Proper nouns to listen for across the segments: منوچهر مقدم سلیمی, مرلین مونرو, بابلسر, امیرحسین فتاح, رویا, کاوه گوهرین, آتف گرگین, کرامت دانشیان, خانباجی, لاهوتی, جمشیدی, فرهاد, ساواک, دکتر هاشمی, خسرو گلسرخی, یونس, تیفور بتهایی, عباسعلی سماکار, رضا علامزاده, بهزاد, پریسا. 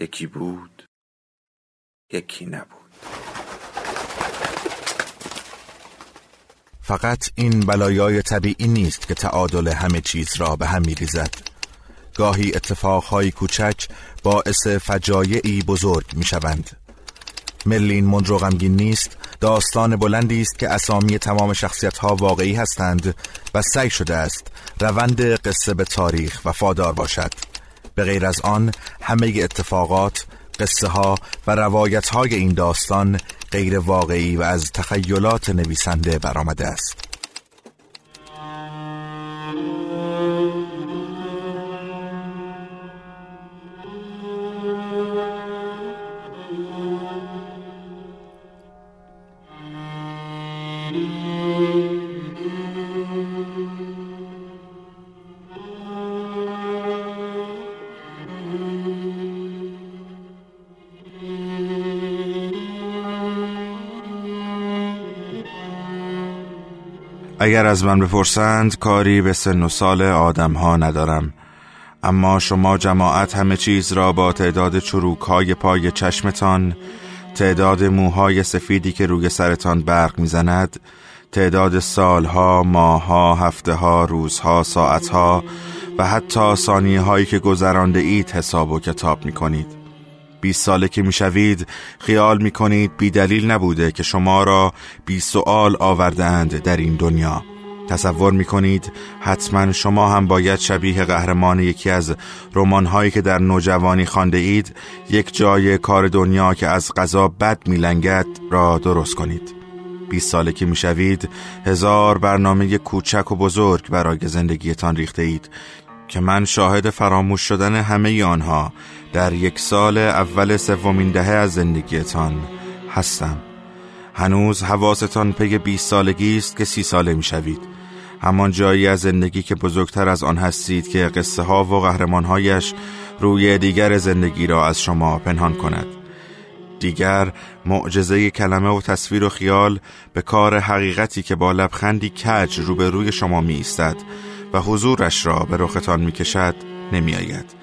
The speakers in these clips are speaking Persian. یکی بود، یکی نبود. فقط این بلایای طبیعی نیست که تعادل همه چیز را به هم می‌ریزد. گاهی اتفاقهای کوچک باعث فجایعی بزرگ می‌شوند. مرلین مونرو غمگین نیست، داستان بلندی است که اسامی تمام شخصیت‌ها واقعی هستند و سعی شده است روند قصه به تاریخ وفادار باشد. به غیر از آن همه اتفاقات، قصه ها و روایت های این داستان غیر واقعی و از تخیلات نویسنده برآمده است. اگر از من بپرسند کاری به سن و سال آدم ها ندارم، اما شما جماعت همه چیز را با تعداد چروک های پای چشمتان، تعداد موهای سفیدی که روی سرتان برق میزند، تعداد سالها، ماها، هفتهها، روزها، ساعتها و حتی ثانیه هایی که گذرانده اید حساب و کتاب میکنید. 20 ساله که میشوید خیال میکنید بی دلیل نبوده که شما را بی سؤال آوردند در این دنیا. تصور میکنید حتما شما هم باید شبیه قهرمان یکی از رمان‌هایی که در نوجوانی خوانده اید یک جای کار دنیا که از قضا بد میلنگد را درست کنید. 20 ساله که میشوید 1000 برنامه کوچک و بزرگ برای زندگیتان ریخته اید که من شاهد فراموش شدن همه آنها در 1 سال اول 3 دهه از زندگیتان هستم. هنوز حواستان پی 20 سالگی است که 30 ساله می شوید. همان جایی از زندگی که بزرگتر از آن هستید که قصه ها و قهرمانهایش روی دیگر زندگی را از شما پنهان کند. دیگر معجزه کلمه و تصویر و خیال به کار حقیقتی که با لبخندی کج روبروی شما می ایستد و حضورش را به رختان می کشد نمی آید.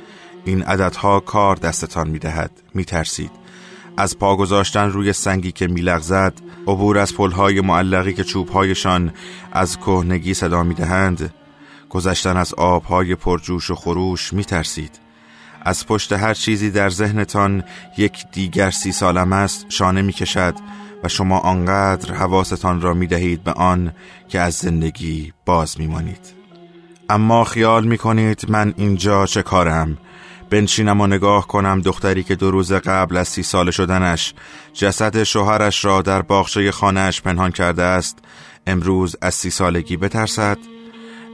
این عددها کار دستتان می دهد. می ترسید. از پا گذاشتن روی سنگی که می لغزد، عبور از پلهای معلقی که چوبهایشان از کهنگی صدا می دهند، گذشتن از آبهای پرجوش و خروش می ترسید. از پشت هر چیزی در ذهنتان یک دیگر 30 سالم است شانه می کشد و شما آنقدر حواستان را می دهید به آن که از زندگی باز می مانید. اما خیال می کنید من اینجا چه کارم؟ بنشینم و نگاه کنم دختری که 2 روز قبل از 30 ساله شدنش جسد شوهرش را در باغچه خانه‌اش پنهان کرده است امروز از 30 سالگی بترسد؟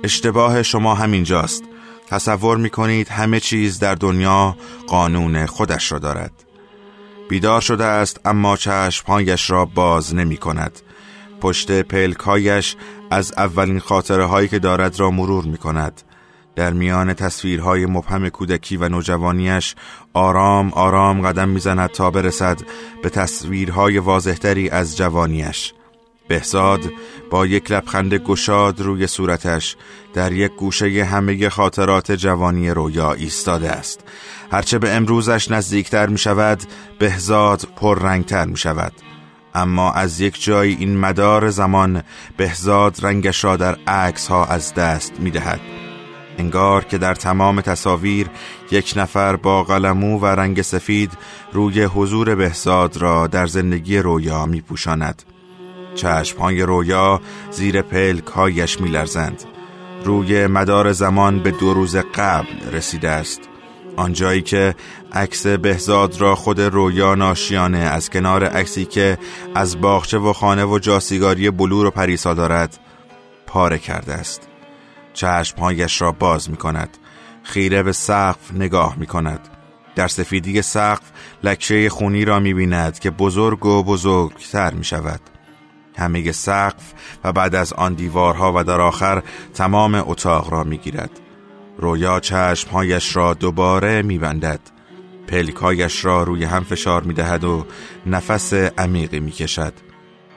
اشتباه شما همینجاست. تصور می کنید همه چیز در دنیا قانون خودش را دارد. بیدار شده است اما چشمانش را باز نمی کند. پشت پلکایش از اولین خاطره هایی که دارد را مرور می کند. در میان تصویرهای مبهم کودکی و نوجوانیش آرام آرام قدم می زند تا برسد به تصویرهای واضحتری از جوانیش. بهزاد با یک لبخند گشاد روی صورتش در یک گوشه همه خاطرات جوانی رویا ایستاده است. هرچه به امروزش نزدیکتر می شود بهزاد پررنگتر می شود. اما از یک جای این مدار زمان بهزاد رنگش را در عکس ها از دست می دهد. انگار که در تمام تصاویر یک نفر با قلمو و رنگ سفید روی حضور بهزاد را در زندگی رویا می پوشاند. چشمهای رویا زیر پلکهایش می لرزند. روی مدار زمان به 2 روز قبل رسیده است. آنجایی که عکس بهزاد را خود رویا ناشیانه از کنار عکسی که از باغچه و خانه و جاسیگاری بلور و پریسا دارد پاره کرده است. چشمهایش را باز می کند. خیره به سقف نگاه می کند. در سفیدی سقف لکه خونی را می بیند که بزرگ و بزرگتر می شود. همه سقف و بعد از آن دیوارها و در آخر تمام اتاق را می گیرد. رویا چشمهایش را دوباره می بندد. پلکایش را روی هم فشار می دهد و نفس عمیقی می کشد.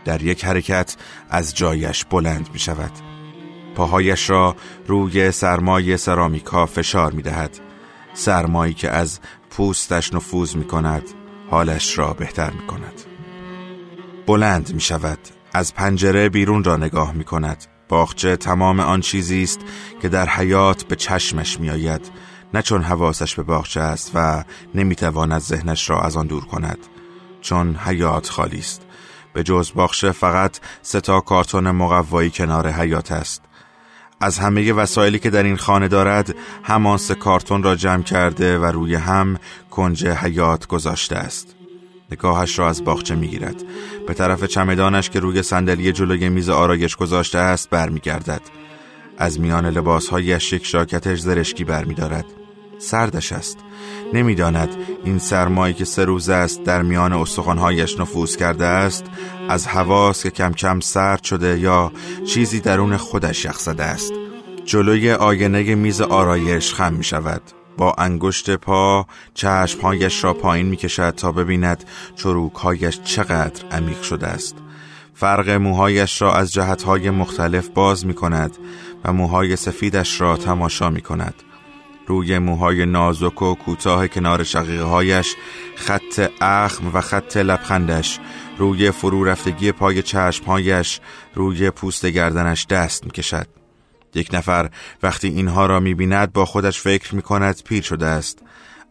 در یک حرکت از جایش بلند می شود. پاهایش را روی سرمای سرامیکا فشار می دهد. سرمایی که از پوستش نفوذ می کند، حالش را بهتر می کند. بلند می شود. از پنجره بیرون را نگاه می کند. باغچه تمام آن چیزی است که در حیات به چشمش می آید، نه چون حواسش به باغچه است و نمی تواند ذهنش را از آن دور کند، چون حیات خالی است. به جز باغچه فقط 3 کارتون مقوایی کنار حیات است. از همه وسایلی که در این خانه دارد، همان 3 کارتون را جمع کرده و روی هم کنج حیات گذاشته است. نگاهش را از باغچه میگیرد. به طرف چمدانش که روی صندلی جلوی میز آرایش گذاشته است برمیگردد. از میان لباسهایش یک ژاکت زرشکی برمیدارد. سردش است. نمیداند این سرمایی که 3 روز است در میان استخوانهایش نفوذ کرده است، از هواست که کم کم سرد شده یا چیزی درون خودش یخزده است. جلوی آینه میز آرایش خم می شود. با انگشت پا چشمهایش را پایین می کشد تا ببیند چروکهایش چقدر عمیق شده است. فرق موهایش را از جهتهای مختلف باز می کند و موهای سفیدش را تماشا می کند. روی موهای نازک و کوتاه کنار شقیقه‌هایش، خط اخم و خط لبخندش، روی فرو رفتگی پای چشمهایش، روی پوست گردنش دست می کشد. یک نفر وقتی اینها را می بیند با خودش فکر می کند پیر شده است،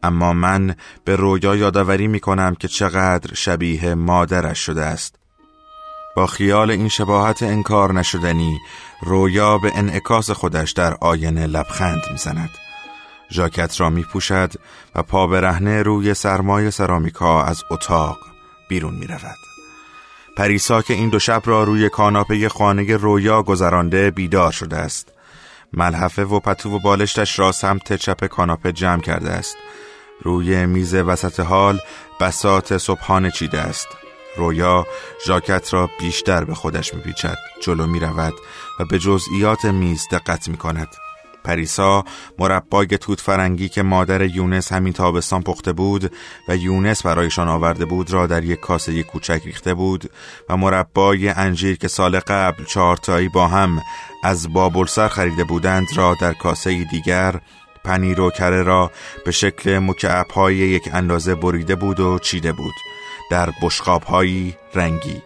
اما من به رویا یادآوری می کنم که چقدر شبیه مادرش شده است. با خیال این شباهت انکار نشدنی، رویا به انعکاس خودش در آینه لبخند می زند. ژاکت را می پوشد و پا برهنه روی سرمای سرامیکا از اتاق بیرون می رود. پریسا که این 2 شب را روی کاناپه خانه رویا گذرانده بیدار شده است. ملحفه و پتو و بالشتش را سمت چپ کاناپه جمع کرده است. روی میز وسط حال بساط صبحانه چیده است. رویا ژاکت را بیشتر به خودش می پیچد. جلو می رود و به جزئیات میز دقت می کند. پریسا مربای توت فرنگی که مادر یونس همین تابستان پخته بود و یونس برایشان آورده بود را در یک کاسه کوچک ریخته بود و مربای انجیر که سال قبل 4 تایی با هم از بابلسر خریده بودند را در کاسه دیگر، پنیر و کره را به شکل مکعب‌های یک اندازه بریده بود و چیده بود در بشقاب‌های رنگی.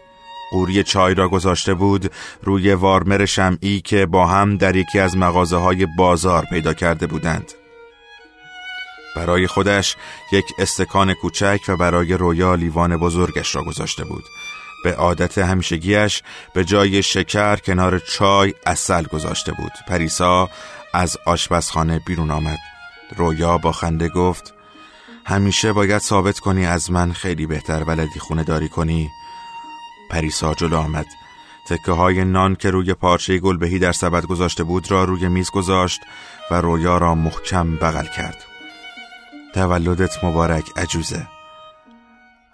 قوری چای را گذاشته بود روی وارمر شمعی که با هم در یکی از مغازه‌های بازار پیدا کرده بودند. برای خودش یک استکان کوچک و برای رویا لیوان بزرگش را گذاشته بود. به عادت همیشگیش به جای شکر کنار چای عسل گذاشته بود. پریسا از آشپزخانه بیرون آمد. رویا با خنده گفت: همیشه باید ثابت کنی از من خیلی بهتر بلدی خونه‌داری کنی. پریسا جلو آمد. تکه های نان که روی پارچه گلبهی در سبد گذاشته بود را روی میز گذاشت و رویا را محکم بغل کرد. تولدت مبارک عجوزه.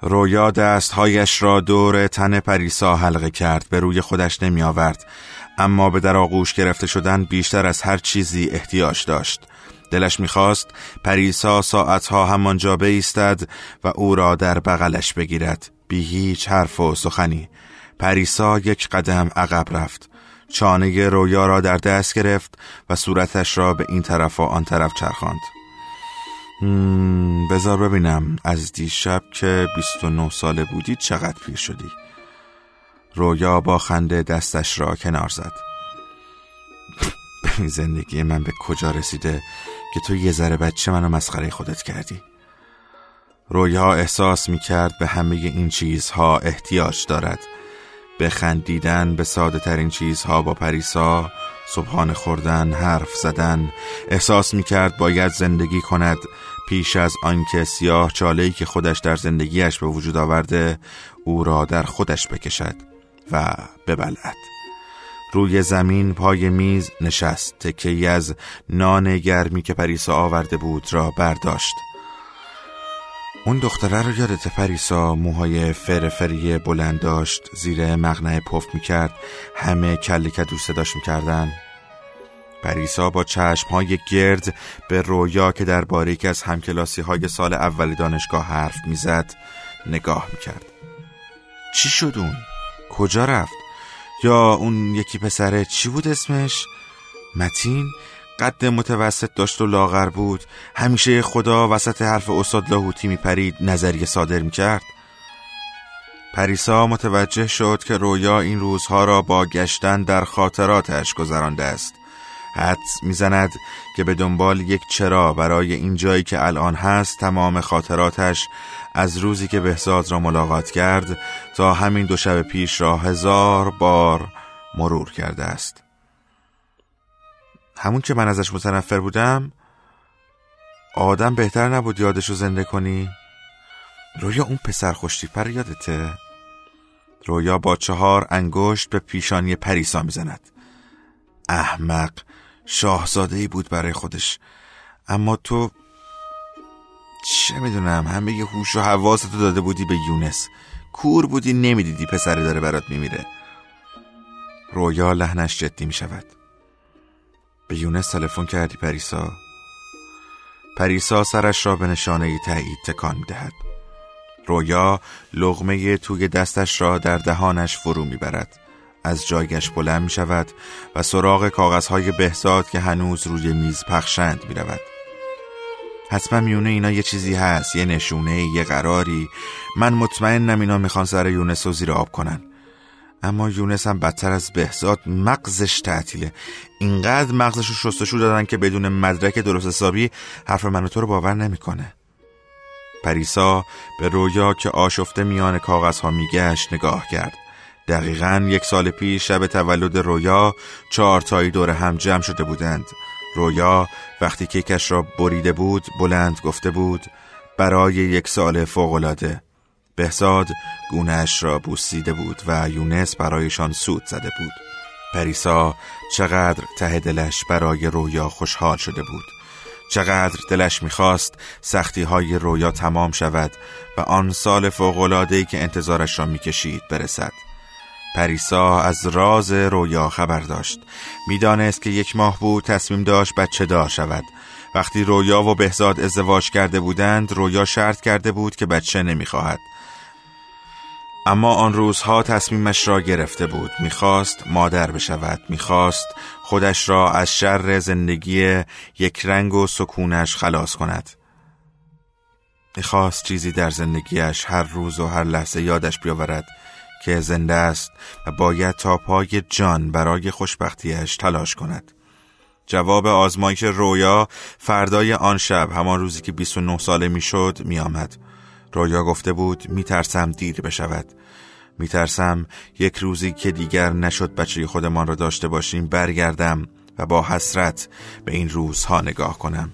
رویا دستهایش را دور تن پریسا حلقه کرد. به روی خودش نمی آورد، اما به در آغوش گرفته شدن بیشتر از هر چیزی احتیاج داشت. دلش می‌خواست پریسا ساعتها همانجا بایستد و او را در بغلش بگیرد. بی هیچ حرف و سخنی پریسا یک قدم عقب رفت. چانه رویا را در دست گرفت و صورتش را به این طرف و آن طرف چرخاند. بذار ببینم از دیشب که 29 ساله بودی چقدر پیر شدی. رویا با خنده دستش را کنار زد. این زندگی من به کجا رسیده که تو یه ذره بچه منو مسخره خودت کردی. رویا احساس می‌کرد به همه این چیزها احتیاج دارد. به خندیدن به ساده‌ترین چیزها با پریسا، صبحانه خوردن، حرف زدن. احساس می‌کرد باید زندگی کند پیش از آنکه سیاه چاله‌ای که خودش در زندگیش به وجود آورده او را در خودش بکشد و ببلعد. روی زمین پای میز نشست. تکه‌ای از نان گرمی که پریسا آورده بود را برداشت. اون دختره رو یادت پریسا؟ موهای فرفری بلند داشت، زیر مقنعه پف میکرد، همه کله کدو صداش میکردن. پریسا با چشم‌های گرد به رویا که در باریک از همکلاسی‌های سال اول دانشگاه حرف میزد نگاه میکرد. چی شد اون؟ کجا رفت؟ یا اون یکی پسره چی بود اسمش؟ متین؟ قد متوسط داشت و لاغر بود، همیشه خدا وسط حرف استاد لاهوتی میپرید، نظریه صادر میکرد. پریسا متوجه شد که رویا این روزها را با گشتن در خاطراتش گذرانده است. حدس میزند که به دنبال یک چرا برای این جایی که الان هست تمام خاطراتش از روزی که بهزاد را ملاقات کرد تا همین دو شب پیش را 1000 بار مرور کرده است. همون که من ازش متنفر بودم؟ آدم بهتر نبود یادشو زنده کنی؟ رویا اون پسر خوشتیپر یادته؟ رویا با 4 انگشت به پیشانی پریسا میزند. احمق، شاهزاده‌ای بود برای خودش، اما تو چه میدونم، همه یه هوش و حواستو داده بودی به یونس، کور بودی نمیدیدی پسره داره برات میمیره. رویا لحنش جدی میشود. به یونس تلفن کردی پریسا؟ پریسا سرش را به نشانه تایید تکان میدهد. رویا لقمه توی دستش را در دهانش فرو میبرد، از جایش بلند می شود و سراغ کاغذهای بهزاد که هنوز روی میز پخشند می رود. حتما میونه اینا یه چیزی هست، یه نشونه، یه قراری. من مطمئنم اینا میخوان سر یونس رو زیر آب کنن. اما یونس هم بدتر از بهزاد مغزش تعطیله. اینقدر مغزش رو شستشو دادن که بدون مدرک درست حسابی حرف من و تو رو باور نمی کنه. پریسا به رویا که آشفته میان کاغذها می گشت نگاه کرد. دقیقاً 1 سال پیش شب تولد رویا 4 تایی دور هم جمع شده بودند. رویا وقتی کیکش را بریده بود بلند گفته بود برای 1 سال فوق‌العاده. بهزاد گونهش را بوسیده بود و یونس برایشان سود زده بود. پریسا چقدر ته دلش برای رویا خوشحال شده بود، چقدر دلش میخواست سختی‌های رویا تمام شود و آن سال فوق‌العاده‌ای که انتظارش را میکشید برسد. پریسا از راز رویا خبر داشت. میدانست که 1 ماه بود تصمیم داشت بچه دار شود. وقتی رویا و بهزاد ازدواج کرده بودند رویا شرط کرده بود که بچه نمیخواهد، اما آن روزها تصمیمش را گرفته بود. میخواست مادر بشود، میخواست خودش را از شر زندگی یک رنگ و سکونش خلاص کند. میخواست چیزی در زندگیش هر روز و هر لحظه یادش بیاورد که زنده است و باید تا پای جان برای خوشبختیش تلاش کند. جواب آزمایش رویا فردای آن شب، همان روزی که 29 ساله میشد، میآمد. رویا گفته بود میترسم دیر بشود، میترسم یک روزی که دیگر نشد بچه خودمان را داشته باشیم برگردم و با حسرت به این روزها نگاه کنم.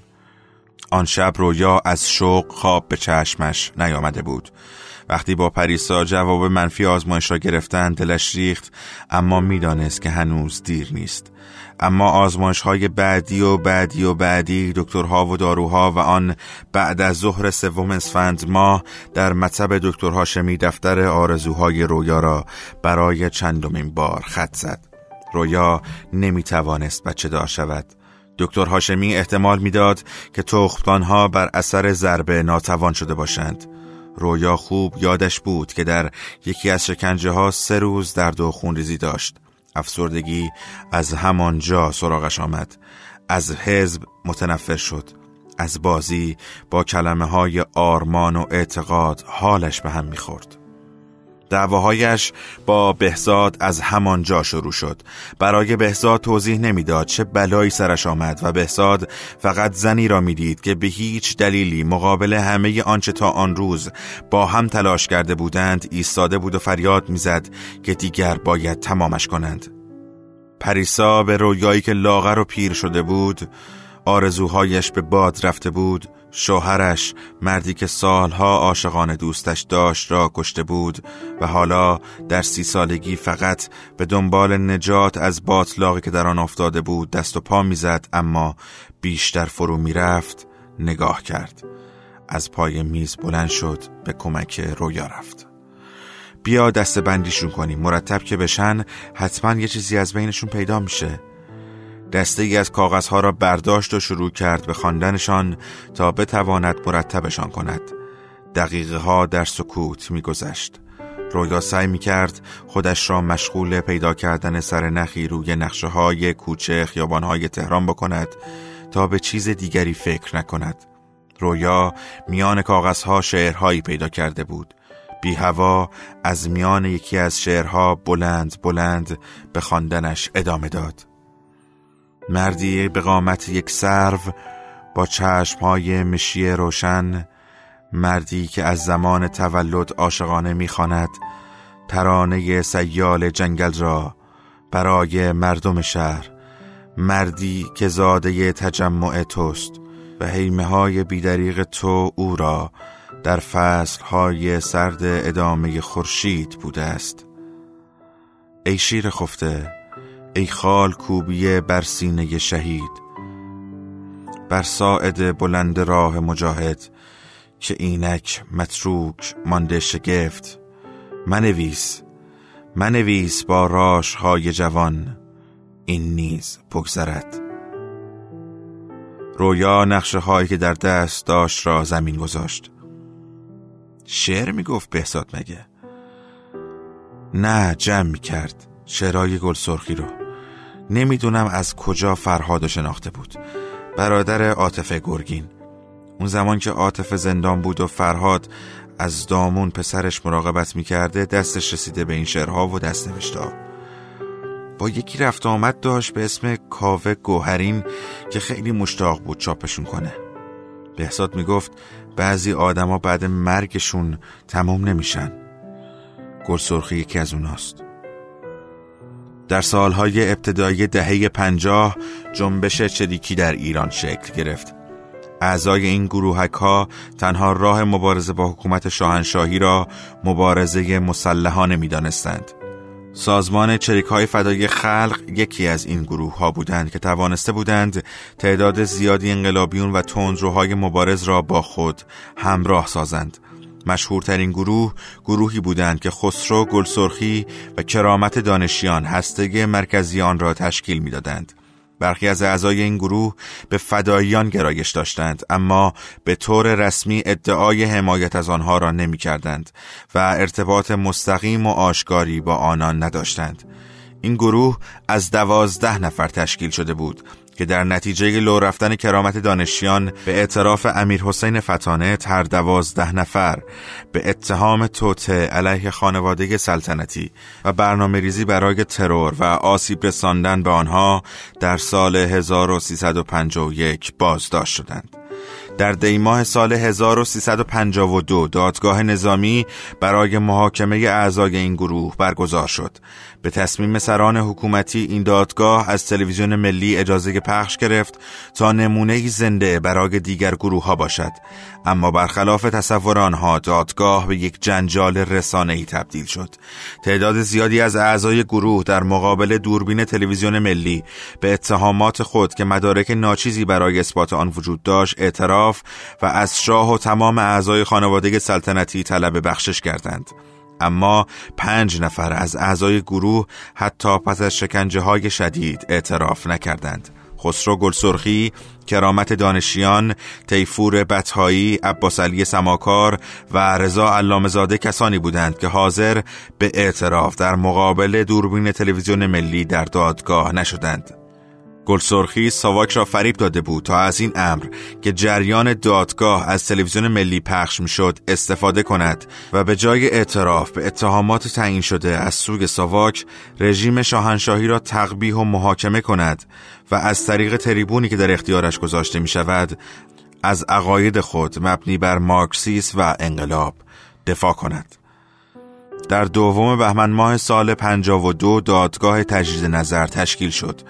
آن شب رویا از شوق خواب به چشمش نیامده بود. وقتی با پریسا جواب منفی آزمایش را گرفتن دلش ریخت، اما میدانست که هنوز دیر نیست. اما آزمایش‌های بعدی دکترها و داروها و آن بعد از ظهر 3 اسفند ماه در مطب دکتر هاشمی دفتر آرزوهای رویا را برای چندمین بار خط زد. رویا نمیتوانست بچه دار شود. دکتر هاشمی احتمال میداد که تخمدان‌ها بر اثر ضربه ناتوان شده باشند. رویا خوب یادش بود که در یکی از شکنجه ها 3 روز درد و خونریزی داشت. افسردگی از همانجا سراغش آمد. از حزب متنفر شد. از بازی با کلمه های آرمان و اعتقاد حالش به هم میخورد. دعواهایش با بهزاد از همانجا شروع شد. برای بهزاد توضیح نمیداد چه بلایی سرش آمد و بهزاد فقط زنی را میدید که به هیچ دلیلی مقابل همه آنچه تا آن روز با هم تلاش کرده بودند ایستاده بود و فریاد میزد که دیگر باید تمامش کنند. پریسا به رویایی که لاغر و پیر شده بود، آرزوهایش به باد رفته بود، شوهرش، مردی که سالها عاشقانه دوستش داشت را کشته بود و حالا در 30 سالگی فقط به دنبال نجات از باطلاقی که در آن افتاده بود دست و پا میزد، اما بیشتر فرو میرفت. نگاه کرد، از پای میز بلند شد، به کمک رویا رفت. بیا دست بندیشون کنیم، مرتب که بشن حتما یه چیزی از بینشون پیدا میشه. دسته‌ای از کاغذها را برداشت و شروع کرد به خواندنشان تا بتواند مرتبشان کند. دقیقه ها در سکوت می‌گذشت. رویا سعی می‌کرد خودش را مشغول پیدا کردن سرنخی روی نقشه‌های کوچه خیابان‌های تهران بکند تا به چیز دیگری فکر نکند. رویا میان کاغذها شعرهایی پیدا کرده بود. بی هوا از میان یکی از شعرها بلند بلند به خواندنش ادامه داد. مردی به قامت یک سرو، با چشم‌های مشی روشن، مردی که از زمان تولد عاشقانه می‌خواند ترانه سیال جنگل را برای مردم شهر، مردی که زاده تجمع توست و هیمه‌های بی‌دریغ تو او را در فصل‌های سرد ادامه خورشید بوده است. ای شیر خفته، ای خال کوبیه بر سینه شهید، بر ساعد بلند راه مجاهد، که اینک متروک مانده شگفت، منویس با راش های جوان، این نیز بگذرد. رویا نقشه هایی که در دست داشت را زمین گذاشت. شعر میگفت بهزاد مگه؟ نه، جمع میکرد شعرهای گلسرخی رو. نمیدونم از کجا فرهاد شناخته بود، برادر آتف گرگین. اون زمان که آتف زندان بود و فرهاد از دامون پسرش مراقبت میکرده، دستش رسیده به این شعرها و دست نوشته‌ها. با یکی رفت آمد داشت به اسم کاوه گوهرین که خیلی مشتاق بود چاپشون کنه. بهزاد میگفت بعضی آدما بعد مرگشون تمام نمیشن، گلسرخی یکی از اوناست. در سالهای ابتدایی دهه 50 جنبش چریکی در ایران شکل گرفت. اعضای این گروهک ها تنها راه مبارزه با حکومت شاهنشاهی را مبارزه مسلحانه می دانستند. سازمان چریک های فدای خلق یکی از این گروه ها بودند که توانسته بودند تعداد زیادی انقلابیون و تندروهای مبارز را با خود همراه سازند. مشهورترین گروهی بودند که خسرو گلسرخی و کرامت دانشیان هسته مرکزی آن را تشکیل می‌دادند. برخی از اعضای این گروه به فداییان گرایش داشتند، اما به طور رسمی ادعای حمایت از آنها را نمی‌کردند و ارتباط مستقیم و آشکاری با آنان نداشتند. این گروه از 12 نفر تشکیل شده بود که در نتیجه لو رفتن کرامت دانشیان به اعتراف امیرحسین فتاح، هر 12 نفر به اتهام توطئه علیه خانواده سلطنتی و برنامه‌ریزی برای ترور و آسیب رساندن به آنها در سال 1351 بازداشت شدند. در دیماه سال 1352 دادگاه نظامی برای محاکمه اعضای این گروه برگزار شد. به تصمیم سران حکومتی این دادگاه از تلویزیون ملی اجازه پخش گرفت تا نمونه‌ای زنده برای دیگر گروه‌ها باشد، اما برخلاف تصور آنها دادگاه به یک جنجال رسانه‌ای تبدیل شد. تعداد زیادی از اعضای گروه در مقابل دوربین تلویزیون ملی به اتهامات خود که مدارک ناچیزی برای اثبات آن وجود داشت اعتراف و از شاه و تمام اعضای خانواده سلطنتی طلب بخشش کردند. اما 5 نفر از اعضای گروه حتی پس از شکنجه‌های شدید اعتراف نکردند. خسرو گلسرخی، کرامت دانشیان، تیفور بتهایی، عباسعلی سماکار و رضا علامزاده کسانی بودند که حاضر به اعتراف در مقابل دوربین تلویزیون ملی در دادگاه نشدند. گلسرخی ساواک را فریب داده بود تا از این امر که جریان دادگاه از تلویزیون ملی پخش می‌شد استفاده کند و به جای اعتراف به اتهامات تعیین شده از سوی ساواک، رژیم شاهنشاهی را تقبیح و محاکمه کند و از طریق تریبونی که در اختیارش گذاشته می‌شود از عقاید خود مبنی بر مارکسیسم و انقلاب دفاع کند. در دوم بهمن ماه سال 52 دادگاه تجدید نظر تشکیل شد.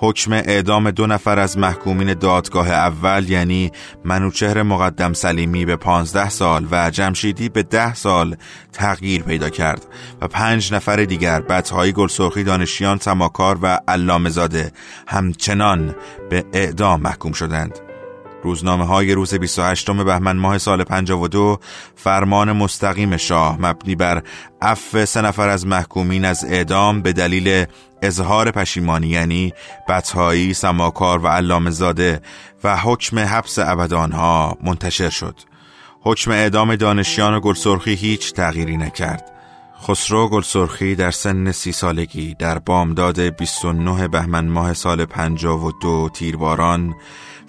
حکم اعدام 2 نفر از محکومین دادگاه اول یعنی منوچهر مقدم سلیمی به 15 سال و جمشیدی به 10 سال تغییر پیدا کرد و 5 نفر دیگر بتهایی، گلسرخی، دانشیان، سماکار و علامزاده همچنان به اعدام محکوم شدند. روزنامه های روز 28 بهمن ماه سال 52 فرمان مستقیم شاه مبنی بر عفو 3 نفر از محکومین از اعدام به دلیل اظهار پشیمانی یعنی بتهایی، سماکار و علامزاده و حکم حبس ابد آنها منتشر شد. حکم اعدام دانشیان و گلسرخی هیچ تغییری نکرد. خسرو گلسرخی در سن 30 سالگی در بامداد 29 بهمن ماه سال 52 تیرباران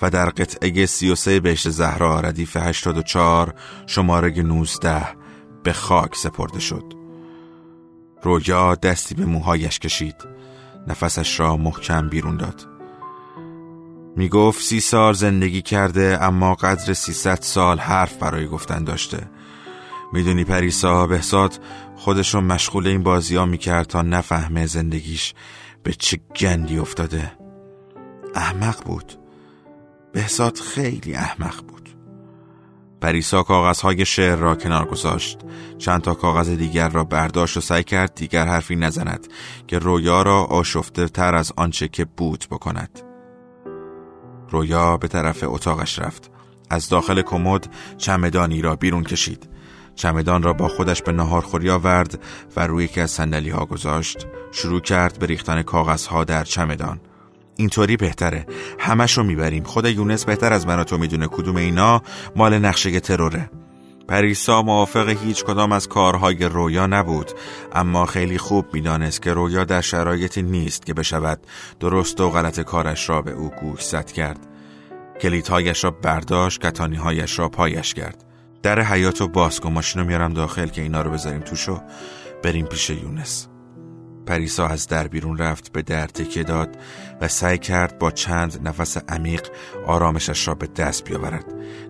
و در قطعه 33 بهشت زهرا ردیف 84 شماره 19 به خاک سپرده شد. رویا دستی به موهایش کشید، نفسش را محکم بیرون داد. می گفت 30 سال زندگی کرده، اما قدر 300 سال حرف برای گفتن داشته. میدونی پریسا، بهزاد خودش رو مشغول این بازی ها میکرد تا نفهمه زندگیش به چه گندی افتاده. احمق بود، بهزاد خیلی احمق بود. پریسا کاغذهای شعر را کنار گذاشت، چند تا کاغذ دیگر را برداشت و سعی کرد دیگر حرفی نزند که رویا را آشفته تر از آنچه که بود بکند. رویا به طرف اتاقش رفت، از داخل کمد چمدانی را بیرون کشید، چمدان را با خودش به ناهارخوری آورد و روی یکی از صندلی‌ها گذاشت. شروع کرد به ریختن کاغذها در چمدان. اینطوری بهتره، همش رو میبریم. خود یونس بهتر از من و تو میدونه کدوم اینا مال نقشه تروره. پریسا موافق هیچ کدام از کارهای رویا نبود، اما خیلی خوب میدانست که رویا در شرایطی نیست که بشود درست و غلط کارش را به او گوشزد کرد. کلیدهایش را برداشت، کتانی‌هایش را پایش کرد. در حیاطو باز کن، ماشینو میارم داخل که اینا رو بذاریم توشو بریم پیش یونس. پریسا از در بیرون رفت، به در تکیه داد و سعی کرد با چند نفس عمیق آرامشش را به دست بیاورد.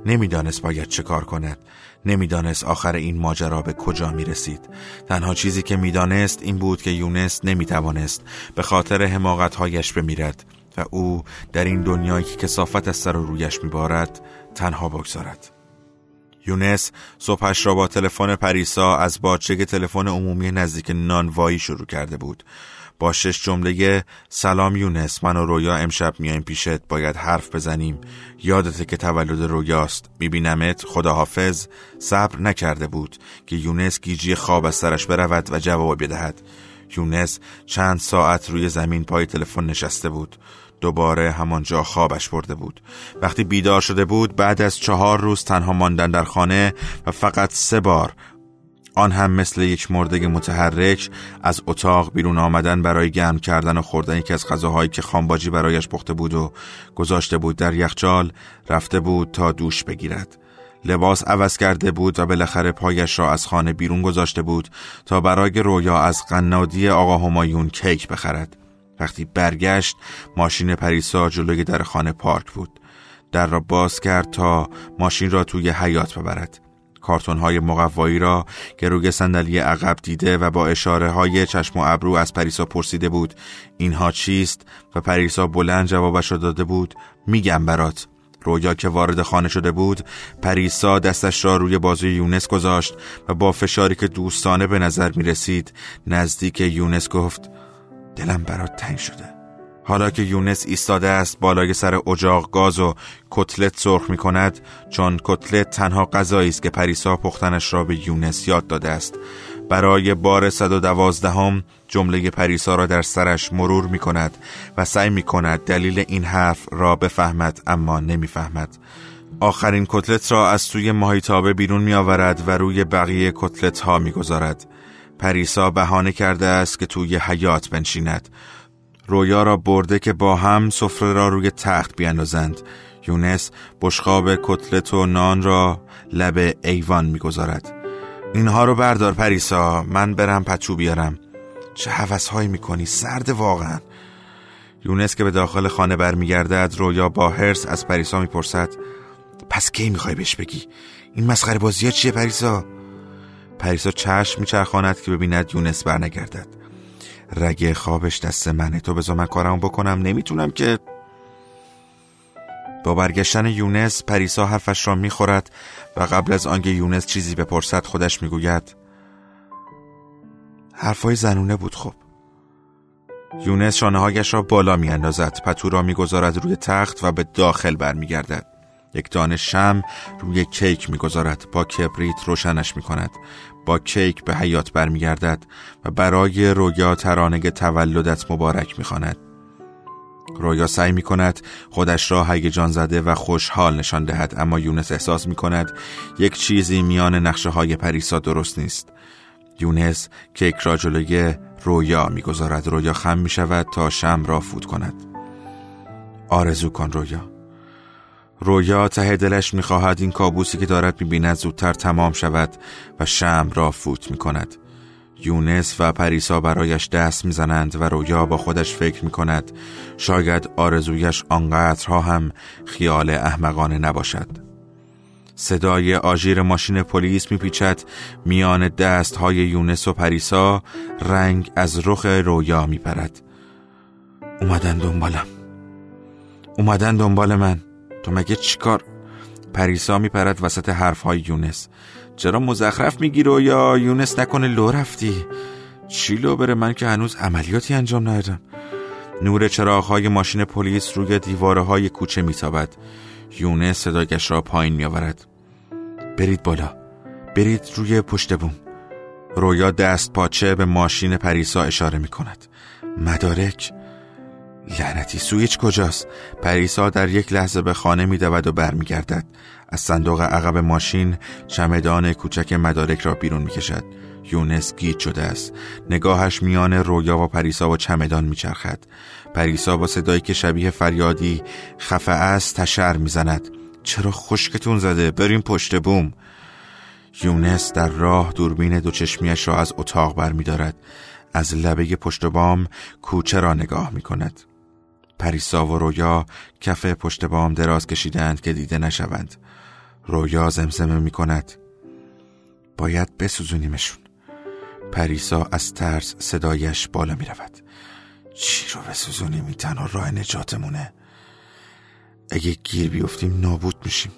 نمیدانست باید چه کار کند، نمیدانست آخر این ماجرا به کجا میرسید. تنها چیزی که میدانست این بود که یونس نمیتوانست به خاطر حماقت‌هایش بمیرد و او در این دنیایی که کثافت از سر و رویش میبارد تنها بگذارد. یونس صبحش را با تلفن پریسا از باچه تلفن عمومی نزدیک نانوایی شروع کرده بود. با 6 جمله سلام یونس، من و رویا امشب میایم پیشت، باید حرف بزنیم، یادته که تولد رویاست، میبینمت، خداحافظ. صبر نکرده بود که یونس گیجی خواب از سرش برود و جواب بدهد. یونس چند ساعت روی زمین پای تلفن نشسته بود، دوباره همانجا خوابش برده بود. وقتی بیدار شده بود بعد از 4 روز تنها ماندن در خانه و فقط 3 بار، آن هم مثل یک مردگ متحرک، از اتاق بیرون آمدن برای گرم کردن و خوردن یکی از غذاهایی که خانباجی برایش پخته بود و گذاشته بود در یخچال، رفته بود تا دوش بگیرد. لباس عوض کرده بود و بالاخره پایش را از خانه بیرون گذاشته بود تا برای رویا از قنادی آقا همایون کیک بخرد. وقتی برگشت ماشین پریسا جلوی در خانه پارک بود. در را باز کرد تا ماشین را توی حیاط ببرد. کارتون‌های مقوایی را که روی صندلی عقب دیده و با اشاره‌های چشم و ابرو از پریسا پرسیده بود اینها چیست و پریسا بلند جوابش را داده بود میگم برات. رویا که وارد خانه شده بود پریسا دستش را روی بازوی یونس گذاشت و با فشاری که دوستانه به نظر می رسید نزدیک یونس گفت دلم برات تنگ شده. حالا که یونس ایستاده است بالای سر اجاق گاز و کتلت سرخ می کند، چون کتلت تنها غذایی است که پریسا پختنش را به یونس یاد داده است. برای بار 112 جمله پریسا را در سرش مرور می کند و سعی می کند دلیل این حرف را بفهمد، اما نمی فهمد. آخرین کتلت را از توی ماهیتابه بیرون می آورد و روی بقیه کتلت ها می گذارد. پریسا بهانه کرده است که توی حیاط بنشیند. رویا را برده که با هم سفره را روی تخت بیاندازند. یونس بشقاب کتلت و نان را لب ایوان می‌گذارد. اینها رو بردار پریسا، من برم پتو بیارم. چه هوس‌هایی می‌کنی، سرد واقعا. یونس که به داخل خانه برمیگردد رویا با حرص از پریسا می‌پرسد پس کی می‌خوای بهش بگی؟ این مسخره بازی‌ها چیه پریسا؟ پریسا چشم میچرخاند که ببیند یونس برنگردد. رگ خوابش دست منه، تو بذار من کارمو بکنم، نمیتونم که. با برگشتن یونس پریسا حرفش را میخورد و قبل از آنکه یونس چیزی بپرسد خودش میگوید حرفای زنونه بود. خب یونس شانه‌هایش را بالا میاندازد، پتو را میگذارد روی تخت و به داخل برمیگردد. یک دانه شمع روی کیک میگذارد، با کبریت روشنش میکند، با کیک به حیات برمیگردد و برای رویا ترانه تولدت مبارک میخواند. رویا سعی میکند خودش را هیجان زده و خوشحال نشان دهد، اما یونس احساس میکند یک چیزی میان نقشه های پریسا درست نیست. یونس کیک را جلوی رویا میگذارد. رویا خم میشود تا شمع را فوت کند. آرزو کن رویا. رویا ته دلش میخواهد این کابوسی که دارد میبیند زودتر تمام شود و شمع را فوت میکند. یونس و پریسا برایش دست میزنند و رویا با خودش فکر میکند شاید آرزویش آنقدرها هم خیال احمقانه نباشد. صدای آژیر ماشین پلیس میپیچد میان دستهای یونس و پریسا. رنگ از رخ رویا میپرد. اومدن دنبالم، اومدن دنبال من، تو مگه چیکار؟ پریسا میپرد وسط حرفهای یونس. چرا مزخرف میگی رویا؟ یونس نکنه لو رفتی؟ چی لو بره؟ من که هنوز عملیاتی انجام ندادم. نور چراغهای ماشین پلیس روی دیوارهای کوچه میتابد. یونس صدایش را پایین میآورد. برید بالا، برید روی پشت بوم. رویا دست پاچه به ماشین پریسا اشاره میکند. مدارک؟ لعنتی، سویچ کجاست؟ پریسا در یک لحظه به خانه میدود و برمیگردد. از صندوق عقب ماشین چمدان کوچک مدارک را بیرون میکشد. یونس گیج شده است. نگاهش میان رویا و پریسا و چمدان میچرخد. پریسا با صدایی که شبیه فریادی خفه است تشر میزند. چرا خشکتون زده؟ بریم پشت بوم. یونس در راه دوربین دوچشمیش را از اتاق برمیدارد. از لبه پشت بام کوچه را نگاه میکند. پریسا و رویا کف پشت بام دراز کشیدند که دیده نشوند. رویا زمزمه میکند باید بسوزونیمشون. پریسا از ترس صدایش بالا میرود. چی رو بسوزونیم؟ این تنها راه نجاتمونه. اگه گیر بیفتیم نابود میشیم.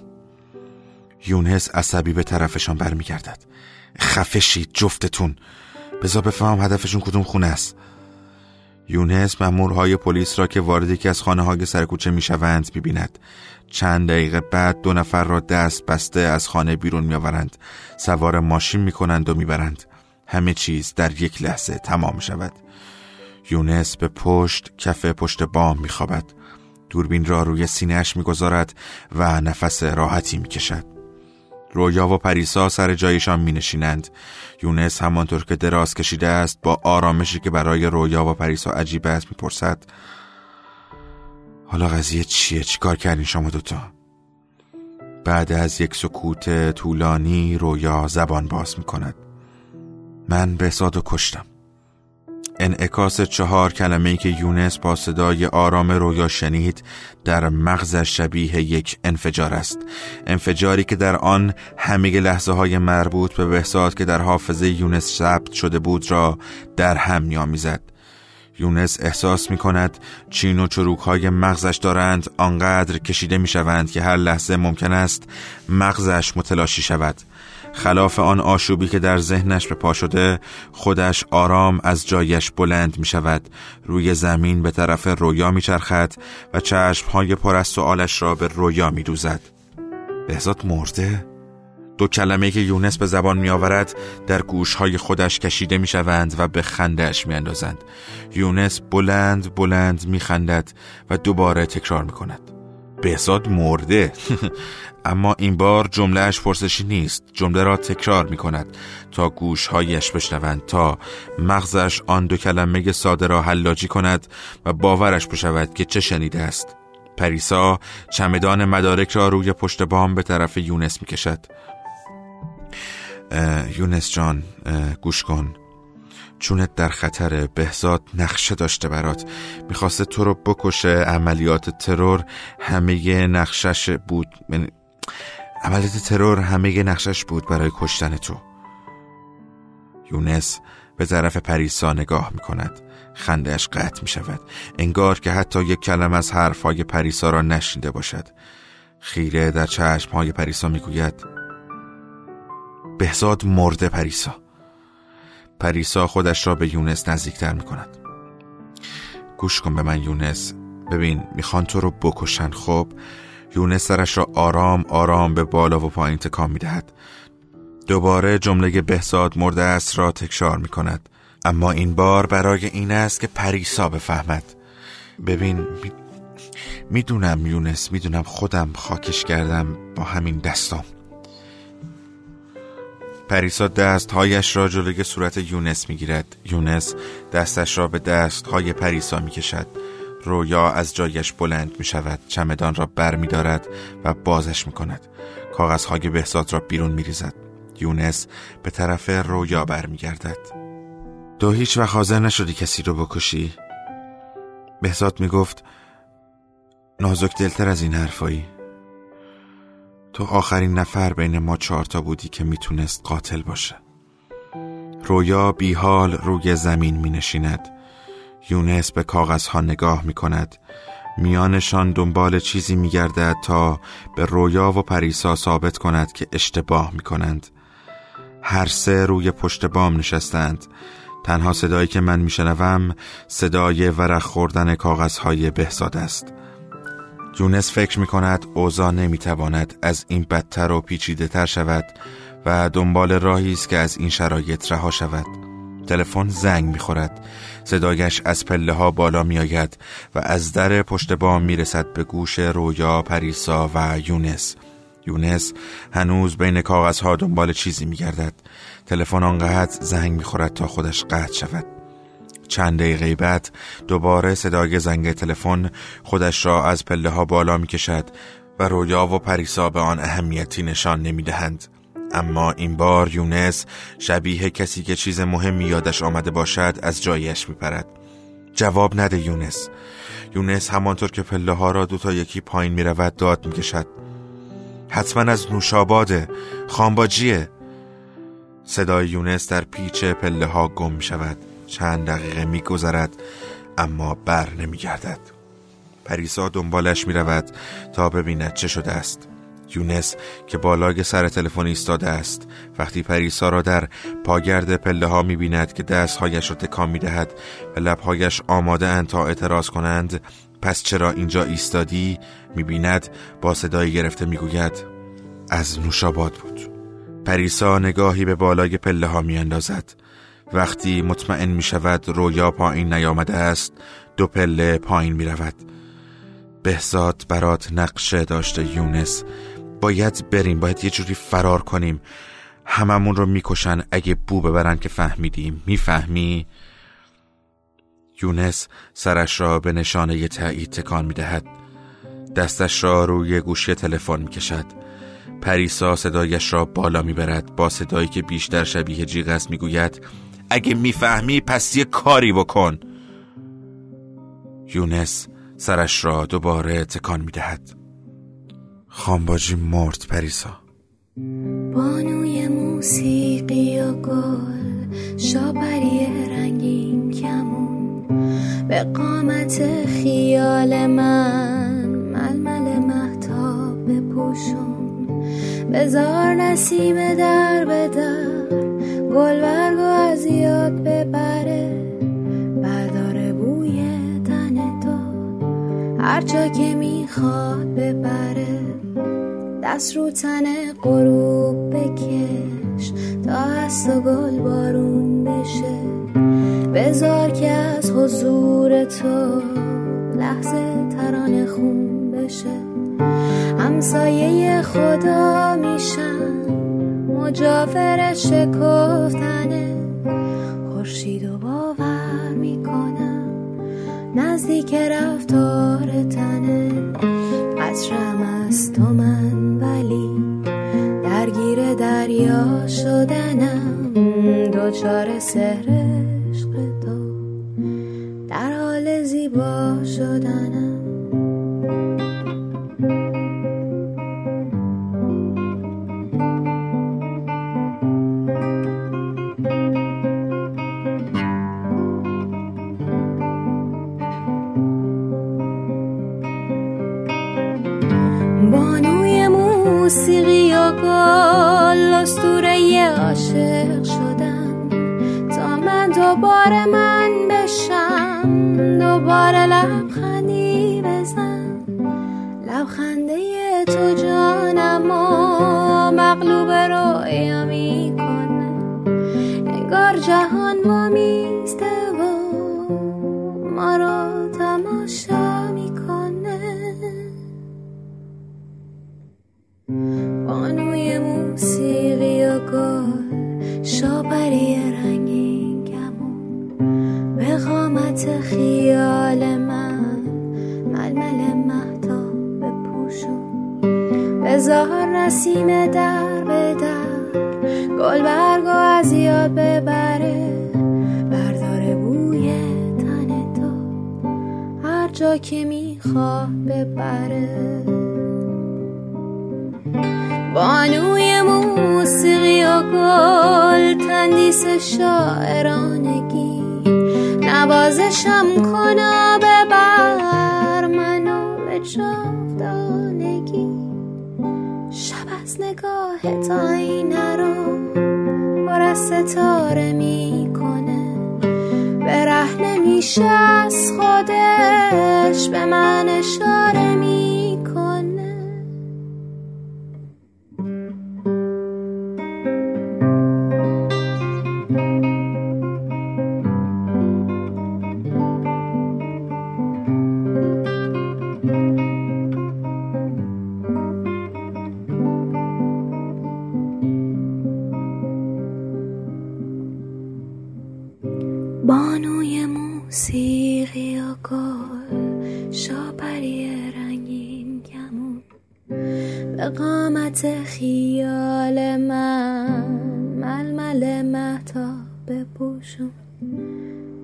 یونس عصبی به طرفشان برمیگردد. خفه شید جفتتون، بذار بفهم هدفشون کدوم خونه است. یونس مأمورهای پلیس را که وارد یکی از خانه‌های سرکوچه میشوند می‌بیند. چند دقیقه بعد دو نفر را دست بسته از خانه بیرون می‌آورند، سوار ماشین می‌کنند و می‌برند. همه چیز در یک لحظه تمام شود. یونس به پشت کف پشت بام می‌خوابد. دوربین را روی سینه‌اش می‌گذارد و نفس راحتی می‌کشد. رویا و پریسا سر جایشان می‌نشینند. یونس همانطور که دراز کشیده است با آرامشی که برای رویا و پریسا عجیب است میپرسد حالا قضیه چیه؟ چیکار کردین شما دوتا؟ بعد از یک سکوت طولانی رویا زبان باز می‌کند. من بهزادو کشتم. انعکاس 4 کلمه‌ای که یونس با صدای آرام رویا شنید در مغزش شبیه یک انفجار است. انفجاری که در آن همه لحظه‌های مربوط به بهزاد که در حافظه یونس ثبت شده بود را در هم می‌آمیزد. یونس احساس می‌کند چین و چروک‌های مغزش دارند آنقدر کشیده می‌شوند که هر لحظه ممکن است مغزش متلاشی شود. خلاف آن آشوبی که در ذهنش به پا شده، خودش آرام از جایش بلند می شود، روی زمین به طرف رویا می چرخد و چشمهای پر از سؤالش را به رویا می دوزد. بهزاد مرده؟ دو کلمه که یونس به زبان می آورد در گوشهای خودش کشیده می شوند و به خندهش می اندازند. یونس بلند بلند می خندد و دوباره تکرار می کند. بهزاد مرده. اما این بار جملهش پرسشی نیست. جمله را تکرار می کند تا گوشهایش بشنوند، تا مغزش آن دو کلمه ساده را حلاجی کند و باورش بشود که چه شنیده است. پریسا چمدان مدارک را روی پشت بام به طرف یونس می کشد. یونس جان گوش کن، چونت در خطر. بهزاد نقشه داشته برات، میخواسته تو رو بکشه. عملیات ترور همه نقشش بود، عملیات ترور همه نقشش بود برای کشتن تو. یونس به طرف پریسا نگاه می کند. خنده‌اش قطع می شود. انگار که حتی یک کلمه از حرفهای پریسا را نشنیده باشد. خیره در چشمهای پریسا می گوید بهزاد مرده پریسا. پریسا خودش را به یونس نزدیکتر می کند. گوش کن به من یونس، ببین میخوان تو رو بکشن. خب؟ یونس سرش را آرام آرام به بالا و پایین تکان می دهد. دوباره جمله بهزاد مرده است را تکرار می کند، اما این بار برای این است که پریسا بفهمد. ببین میدونم یونس، میدونم، خودم خاکش کردم با همین دستام. پریسا دستهایش را جلوی صورت یونس می گیرد. یونس دستش را به دستهای پریسا می کشد. رویا از جایش بلند می شود. چمدان را بر می دارد و بازش می کند. کاغذهای بهزاد را بیرون می ریزد. یونس به طرف رویا بر می گردد. تو هیچ وقت حاضر نشدی کسی رو بکشی؟ بهزاد می گفت نازک دلتر از این حرفایی. تو آخرین نفر بین ما 4 تا بودی که میتونست قاتل باشه. رویا بی حال روی زمین می نشیند. یونس به کاغذها نگاه می کند. میانشان دنبال چیزی می گردد تا به رویا و پریسا ثابت کند که اشتباه می کنند. هر سه روی پشت بام نشستند. تنها صدایی که من می شنوم صدای ورق خوردن کاغذهای بهزاد است. یونس فکر می کند اوضاع نمی تواند از این بدتر و پیچیده تر شود و دنبال راهی است که از این شرایط رها شود. تلفن زنگ می خورد. صدایش از پله ها بالا می آید و از در پشت بام می رسد به گوش رویا، پریسا و یونس. یونس هنوز بین کاغذها دنبال چیزی می گردد. تلفن آنقدر زنگ می خورد تا خودش قطع شود. چند دقیقه بعد دوباره صدای زنگ تلفن خودش را از پله ها بالا می کشد و رویا و پریسا به آن اهمیتی نشان نمی دهند. اما این بار یونس شبیه کسی که چیز مهمی یادش آمده باشد از جایش می پرد. جواب نده یونس. یونس همانطور که پله ها را 2 تا 1 پایین می رود داد می کشد. حتما از نوشاباده، خانباجیه. صدای یونس در پیچ پله ها گم می شود. چند دقیقه می گذرد اما بر نمی گردد. پریسا دنبالش می رود تا ببیند چه شده است. یونس که بالای سر تلفن ایستاده است، وقتی پریسا را در پاگرد پله ها می بیند که دستهایش را تکان می دهد و لبهایش آماده اند تا اعتراض کنند پس چرا اینجا ایستادی، می بیند با صدای گرفته می گوید از نوشاباد بود. پریسا نگاهی به بالای پله ها می اندازد. وقتی مطمئن می شود رویا پایین نیامده است 2 پله پایین می رود. بهزاد برات نقشه داشته یونس. باید بریم، باید یه جوری فرار کنیم. هممون رو می کشن اگه بو ببرن که فهمیدیم. می فهمی؟ یونس سرش را به نشانه تایید تکان می دهد. دستش را روی گوشی تلفن می کشد. پریسا صدایش را بالا می برد. با صدایی که بیشتر شبیه جیغ است می گوید اگه میفهمی پس یه کاری بکن. یونس سرش را دوباره تکان میدهد. خانباجی مرد پریسا. بانوی موسیقی و گل، شاپری رنگین کمون، به قامت خیال من ململ مهتاب بپوشون. بذار نسیم در به در گل برگو از یاد ببره، برداره بوی تن تو هرجا که میخواد ببره. دست رو تن غروب بکش تا از تو گل بارون بشه. بذار که از حضور تو لحظه ترانه خون بشه. همسایه خدا میشن مجاور شکفتنه. خورشید و باور میکنم نزدیک رفتار تنه. قطرم از تو من ولی درگیر دریا شدنم. دوچار سحر عشق تو در حال زیبا شدنم. اسطوره عاشق شدم تا من دوباره من بشم، دوباره لبخندی بزن، لبخنده تو جانم و مغلوب رویا می کنه، انگار جهان ما میسته و ما رو تماشا میکنه. بانوی موسیقی و گل، شاپری رنگین گمون، به قامت خیال من ململ مهتاب بپوشون، به ظاهر نسیم در به در، گل برگو از یاد ببره، برداره بوی تن تو هر جا که میخواه ببره. بانوی موسیقی و گل، تندیس شاعرانگی، نوازشم کنا ببر منو به جاودانگی، شب از نگاه تا آینه رو بر ستاره میکنه، برهنه میشه از خودش، به من اشاره میکنه. بانوی موسیقی و گل، شاپری رنگین گمون، به قامت خیال من ململ مهتاب بپوشون،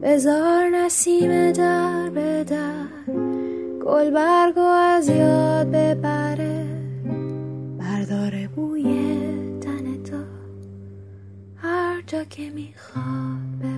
بذار نسیم در به در، گل برگو از یاد ببره، بردار بوی تن تو هر جا که میخواد ببره.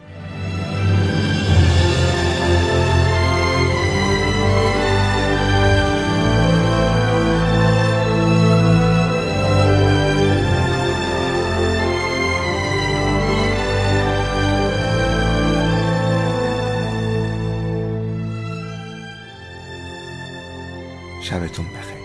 شبتون بخیر.